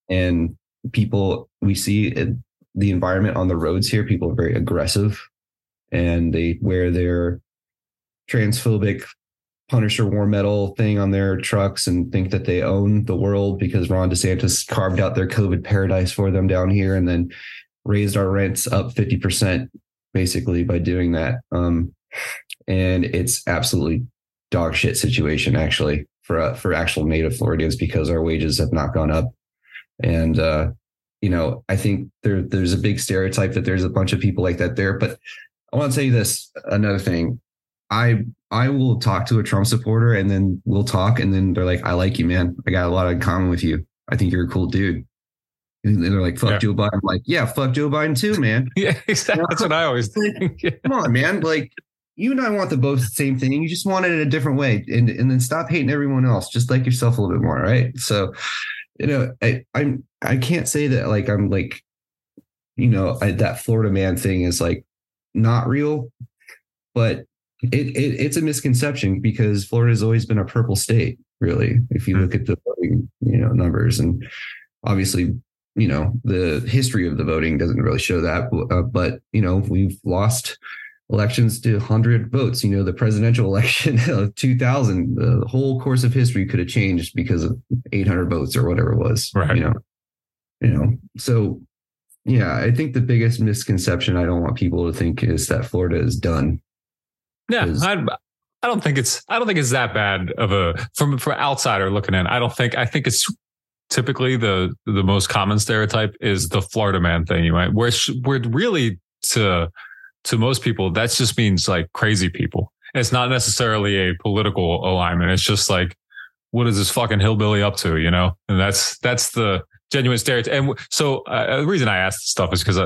And people, we see the environment on the roads here, people are very aggressive and they wear their transphobic Punisher war metal thing on their trucks and think that they own the world because Ron DeSantis carved out their COVID paradise for them down here and then raised our rents up 50% basically by doing that. And it's absolutely dog shit situation actually for actual native Floridians, because our wages have not gone up. And, you know, I think there's a big stereotype that there's a bunch of people like that there, but I want to tell you this, another thing. I will talk to a Trump supporter and then we'll talk. And then they're like, I like you, man. I got a lot in common with you. I think you're a cool dude. And they're like, fuck Joe Biden. I'm like, yeah, fuck Joe Biden too, man. Yeah, exactly. That's what I always think. Yeah. Come on, man. Like, you and I want the same thing. You just want it in a different way. And then stop hating everyone else. Just like yourself a little bit more. Right. So, you know, I can't say that like, I'm like, you know, that Florida man thing is like not real, but it's a misconception because Florida has always been a purple state, really. If you look at the voting, you know, numbers, and obviously, you know, the history of the voting doesn't really show that. But, you know, we've lost elections to 100 votes. You know, the presidential election of 2000, the whole course of history could have changed because of 800 votes or whatever it was. Right. You know, so, yeah, I think the biggest misconception I don't want people to think is that Florida is done. Yeah, I don't think it's that bad of a from an outsider looking in. I think it's typically the most common stereotype is the Florida man thing. You might where really to most people that just means like crazy people. And it's not necessarily a political alignment. It's just like, what is this fucking hillbilly up to? You know, and that's the genuine stereotype. And so the reason I asked this stuff is because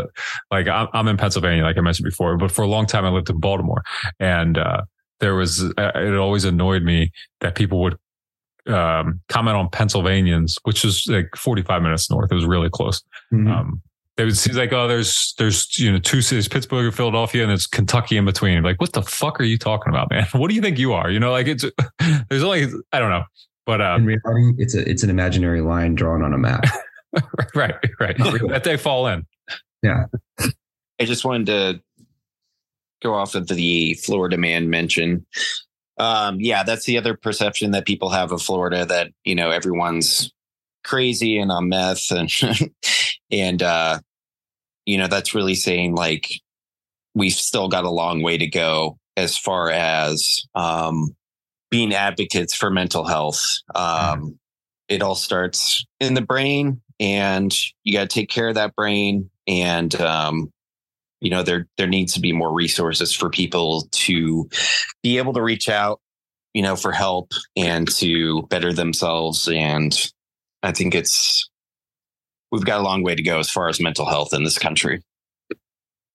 I'm in Pennsylvania, like I mentioned before, but for a long time I lived in Baltimore, and it always annoyed me that people would comment on Pennsylvanians, which is like 45 minutes north. It was really close. Mm-hmm. They would see like, oh, there's you know, two cities, Pittsburgh and Philadelphia, and it's Kentucky in between. Like, what the fuck are you talking about, man? What do you think you are? You know, like it's there's only, I don't know, but in reality, it's an imaginary line drawn on a map. Right. That they fall in. Yeah. I just wanted to go off of the Florida man mention. Yeah, that's the other perception that people have of Florida, that, you know, everyone's crazy and on meth and you know, that's really saying like, we've still got a long way to go as far as being advocates for mental health. It all starts in the brain, and you got to take care of that brain. And, you know, there needs to be more resources for people to be able to reach out, you know, for help and to better themselves. And I think we've got a long way to go as far as mental health in this country.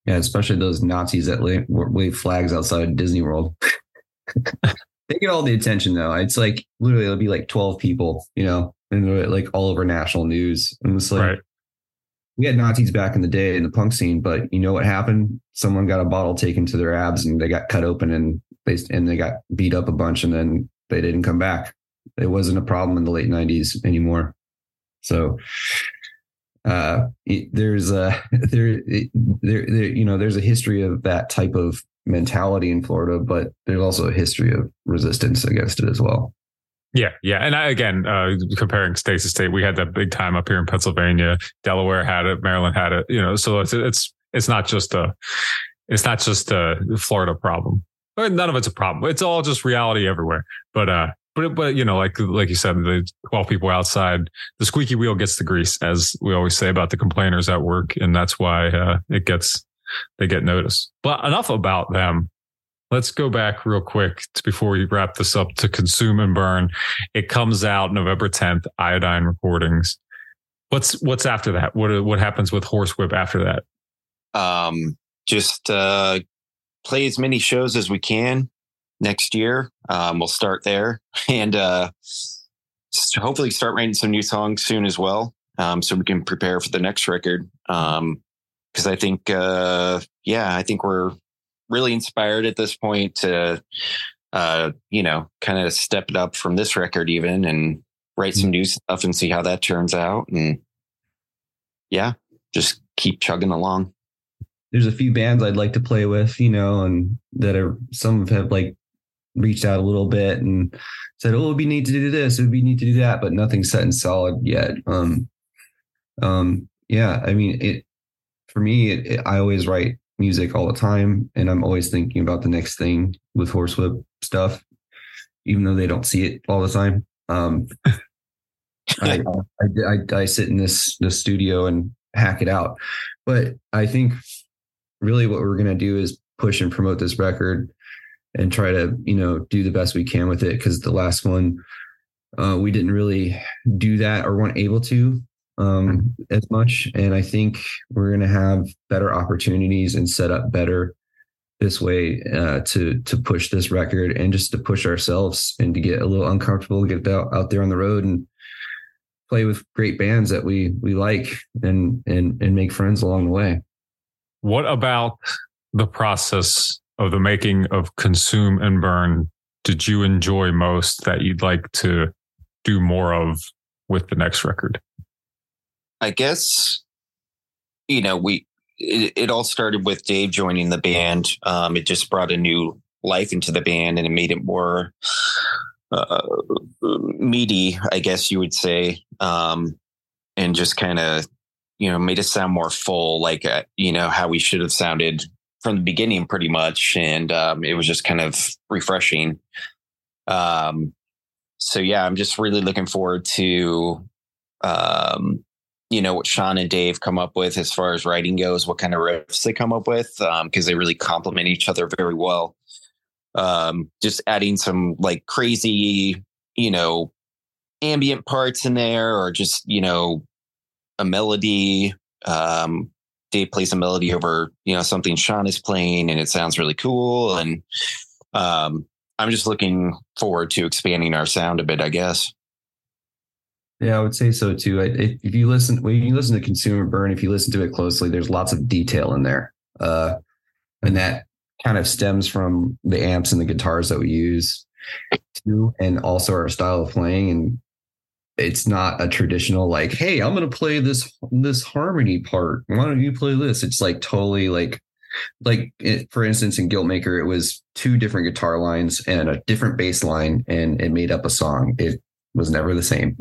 Yeah. Especially those Nazis that wave flags outside Disney World. They get all the attention though. It's like literally it'll be like 12 people, you know, and like all over national news. And it's like, We had Nazis back in the day in the punk scene, but you know what happened? Someone got a bottle taken to their abs and they got cut open and they got beat up a bunch, and then they didn't come back. It wasn't a problem in the late 90s anymore. So There's a history of that type of mentality in Florida, but there's also a history of resistance against it as well. Yeah. And I, again, comparing state to state, we had that big time up here in Pennsylvania. Delaware had it, Maryland had it, so it's not just a Florida problem. None of it's a problem. It's all just reality everywhere. But like you said, the 12 people outside, the squeaky wheel gets the grease, as we always say about the complainers at work. And that's why they get noticed. But enough about them. Let's go back real quick before we wrap this up to Consume and Burn. It comes out November 10th, Iodine Recordings. What's after that? What happens with Horsewhip after that? Just play as many shows as we can next year. We'll start there and hopefully start writing some new songs soon as well, so we can prepare for the next record. Because I think, I think we're really inspired at this point to, kind of step it up from this record even and write some new stuff and see how that turns out. And yeah, just keep chugging along. There's a few bands I'd like to play with, and that are, some have like reached out a little bit and said, oh, we need to do this, we need to do that, but nothing's set and solid yet. For me, I always write music all the time, and I'm always thinking about the next thing with Horsewhip stuff, even though they don't see it all the time. I sit in this studio and hack it out, but I think really what we're going to do is push and promote this record and try to, do the best we can with it. Cause the last one, we didn't really do that or weren't able to, as much. And I think we're going to have better opportunities and set up better this way, to push this record and just to push ourselves and to get a little uncomfortable, get out there on the road and play with great bands that we like and make friends along the way. What about the process of the making of Consume and Burn did you enjoy most that you'd like to do more of with the next record? I guess, it all started with Dave joining the band. It just brought a new life into the band and it made it more meaty, I guess you would say, and just kind of, made us sound more full, like, how we should have sounded from the beginning pretty much. And, it was just kind of refreshing. I'm just really looking forward to, what Sean and Dave come up with as far as writing goes, what kind of riffs they come up with. Cause they really complement each other very well. Just adding some like crazy, ambient parts in there, or just, a melody. Dave plays a melody over, something Sean is playing and it sounds really cool. And I'm just looking forward to expanding our sound a bit, I guess. Yeah, I would say so too. If you listen to Consume and Burn, if you listen to it closely, there's lots of detail in there. And that kind of stems from the amps and the guitars that we use too, and also our style of playing. And it's not a traditional like, hey, I'm going to play this harmony part, why don't you play this? It's like totally like it, for instance, in Guiltmaker, it was two different guitar lines and a different bass line, and it made up a song. It was never the same,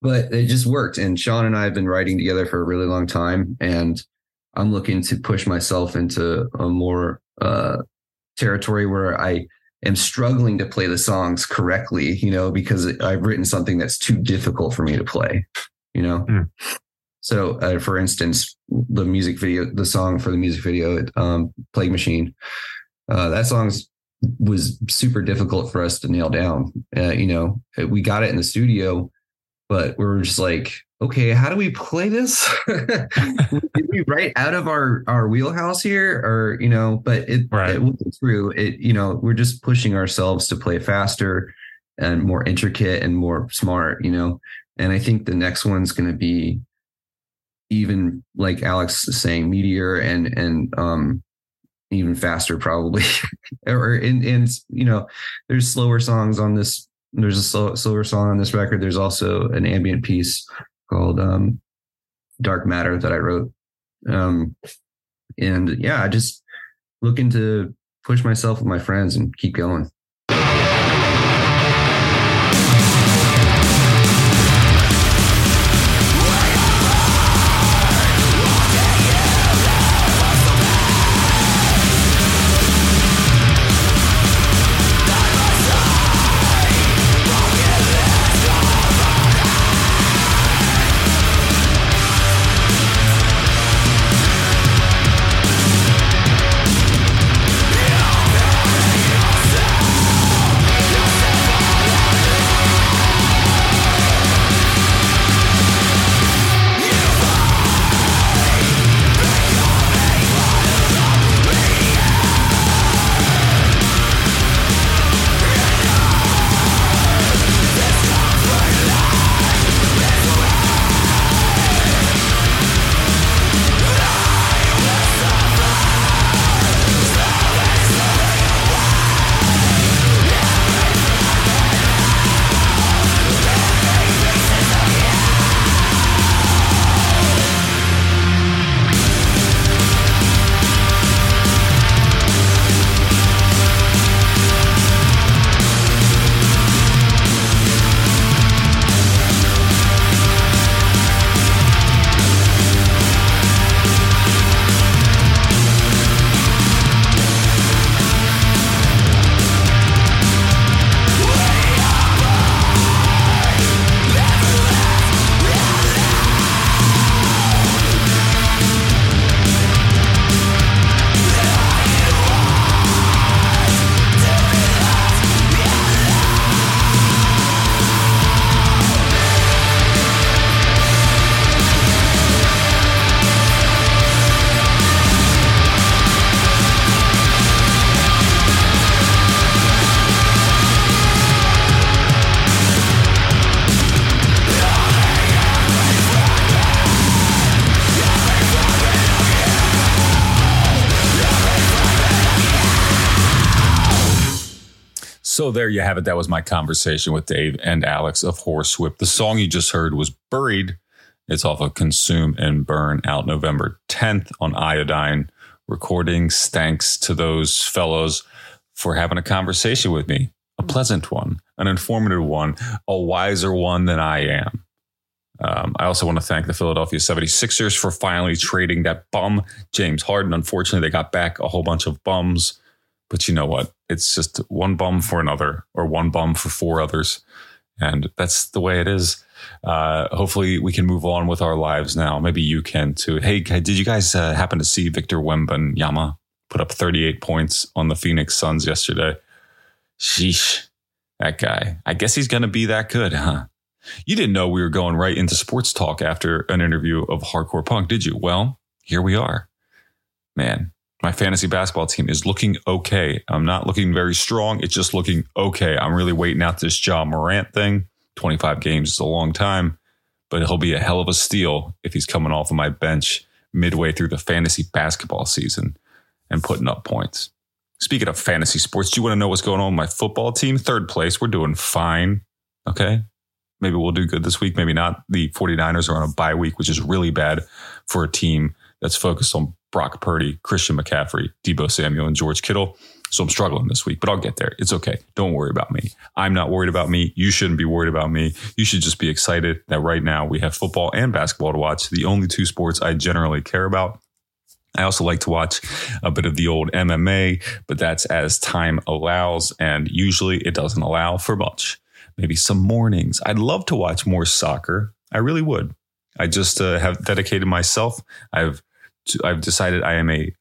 but it just worked. And Sean and I have been writing together for a really long time, and I'm looking to push myself into a more territory where I am struggling to play the songs correctly, because I've written something that's too difficult for me to play, So for instance, the song for the music video, Plagueachine, that song was super difficult for us to nail down. We got it in the studio, but we were just like, okay, how do we play this? Did we write out of our wheelhouse here? Or, but it wasn't true. We're just pushing ourselves to play faster and more intricate and more smart, and I think the next one's going to be even, like Alex is saying, meatier and even faster probably. There's slower songs on this. There's a slower song on this record. There's also an ambient piece called Dark Matter that I wrote. And yeah, I just looking to push myself with my friends and keep going. So there you have it. That was my conversation with Dave and Alex of Horsewhip. The song you just heard was Buried. It's off of Consume and Burn, out November 10th on Iodine Recordings. Thanks to those fellows for having a conversation with me. A pleasant one, an informative one, a wiser one than I am. I also want to thank the Philadelphia 76ers for finally trading that bum, James Harden. Unfortunately, they got back a whole bunch of bums. But you know what? It's just one bum for another, or one bum for four others. And that's the way it is. Hopefully we can move on with our lives now. Maybe you can too. Hey, did you guys happen to see Victor Wembanyama put up 38 points on the Phoenix Suns yesterday? Sheesh, that guy. I guess he's going to be that good, huh? You didn't know we were going right into sports talk after an interview of Hardcore Punk, did you? Well, here we are. Man. My fantasy basketball team is looking okay. I'm not looking very strong. It's just looking okay. I'm really waiting out this Ja Morant thing. 25 games is a long time, but he'll be a hell of a steal if he's coming off of my bench midway through the fantasy basketball season and putting up points. Speaking of fantasy sports, do you want to know what's going on with my football team? Third place. We're doing fine. Okay. Maybe we'll do good this week. Maybe not. The 49ers are on a bye week, which is really bad for a team that's focused on Brock Purdy, Christian McCaffrey, Deebo Samuel, and George Kittle. So I'm struggling this week, but I'll get there. It's okay. Don't worry about me. I'm not worried about me. You shouldn't be worried about me. You should just be excited that right now we have football and basketball to watch, the only two sports I generally care about. I also like to watch a bit of the old MMA, but that's as time allows, and usually it doesn't allow for much. Maybe some mornings. I'd love to watch more soccer. I really would. I just have dedicated myself. I've decided I am a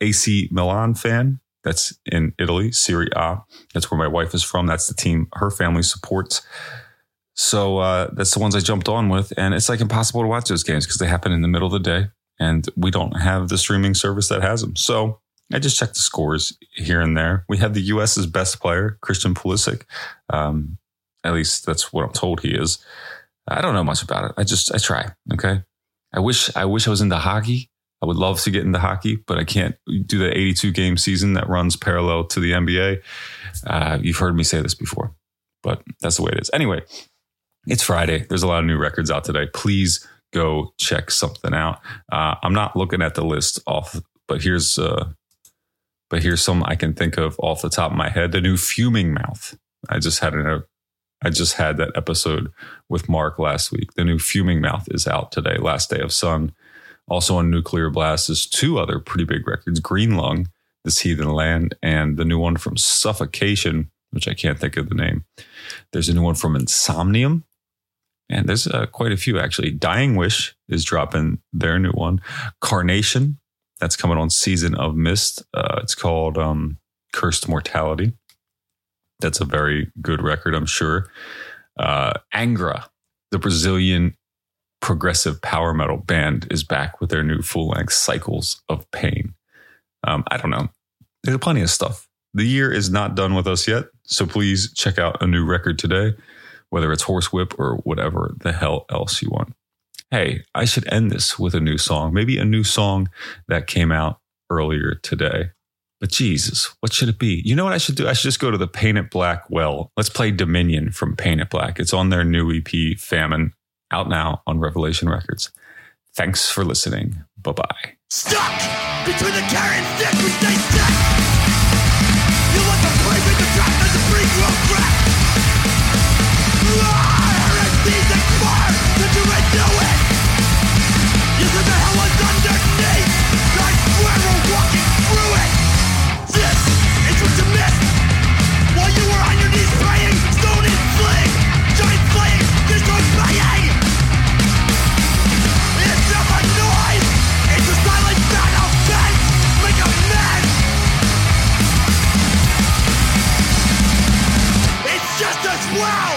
AC Milan fan. That's in Italy, Serie A. That's where my wife is from. That's the team her family supports. So that's the ones I jumped on with. And it's like impossible to watch those games because they happen in the middle of the day. And we don't have the streaming service that has them. So I just checked the scores here and there. We have the U.S.'s best player, Christian Pulisic. At least that's what I'm told he is. I don't know much about it. I try. Okay. I wish I was into hockey. I would love to get into hockey, but I can't do the 82-game season that runs parallel to the NBA. You've heard me say this before, but that's the way it is. Anyway, it's Friday. There's a lot of new records out today. Please go check something out. I'm not looking at the list off, but here's some I can think of off the top of my head. The new Fuming Mouth. I just had that episode with Mark last week. The new Fuming Mouth is out today. Last Day of Sun. Also on Nuclear Blast is two other pretty big records: Green Lung, This Heathen Land, and the new one from Suffocation, which I can't think of the name. There's a new one from Insomnium, and there's quite a few actually. Dying Wish is dropping their new one. Carnation, that's coming on Season of Mist. It's called Cursed Mortality. That's a very good record, I'm sure. Angra, the Brazilian progressive power metal band, is back with their new full-length Cycles of Pain. I don't know. There's plenty of stuff. The year is not done with us yet, so please check out a new record today, whether it's Horsewhip or whatever the hell else you want. Hey, I should end this with a new song, maybe a new song that came out earlier today. But Jesus, what should it be? You know what I should do? I should just go to the Paint It Black well. Let's play Dominion from Paint It Black. It's on their new EP, Famine, out now on Revelation Records. Thanks for listening. Bye-bye. Stuck between the carrot and stick, we stay stuck. You like a place in the trap as a free grown crack. Heresies expire, that you ain't do it. You said the hell is underneath. I swear we're walking through it. This is what you missed while you were on your knees praying. Stone and sling, giant slaying, destroyed flying. Wow!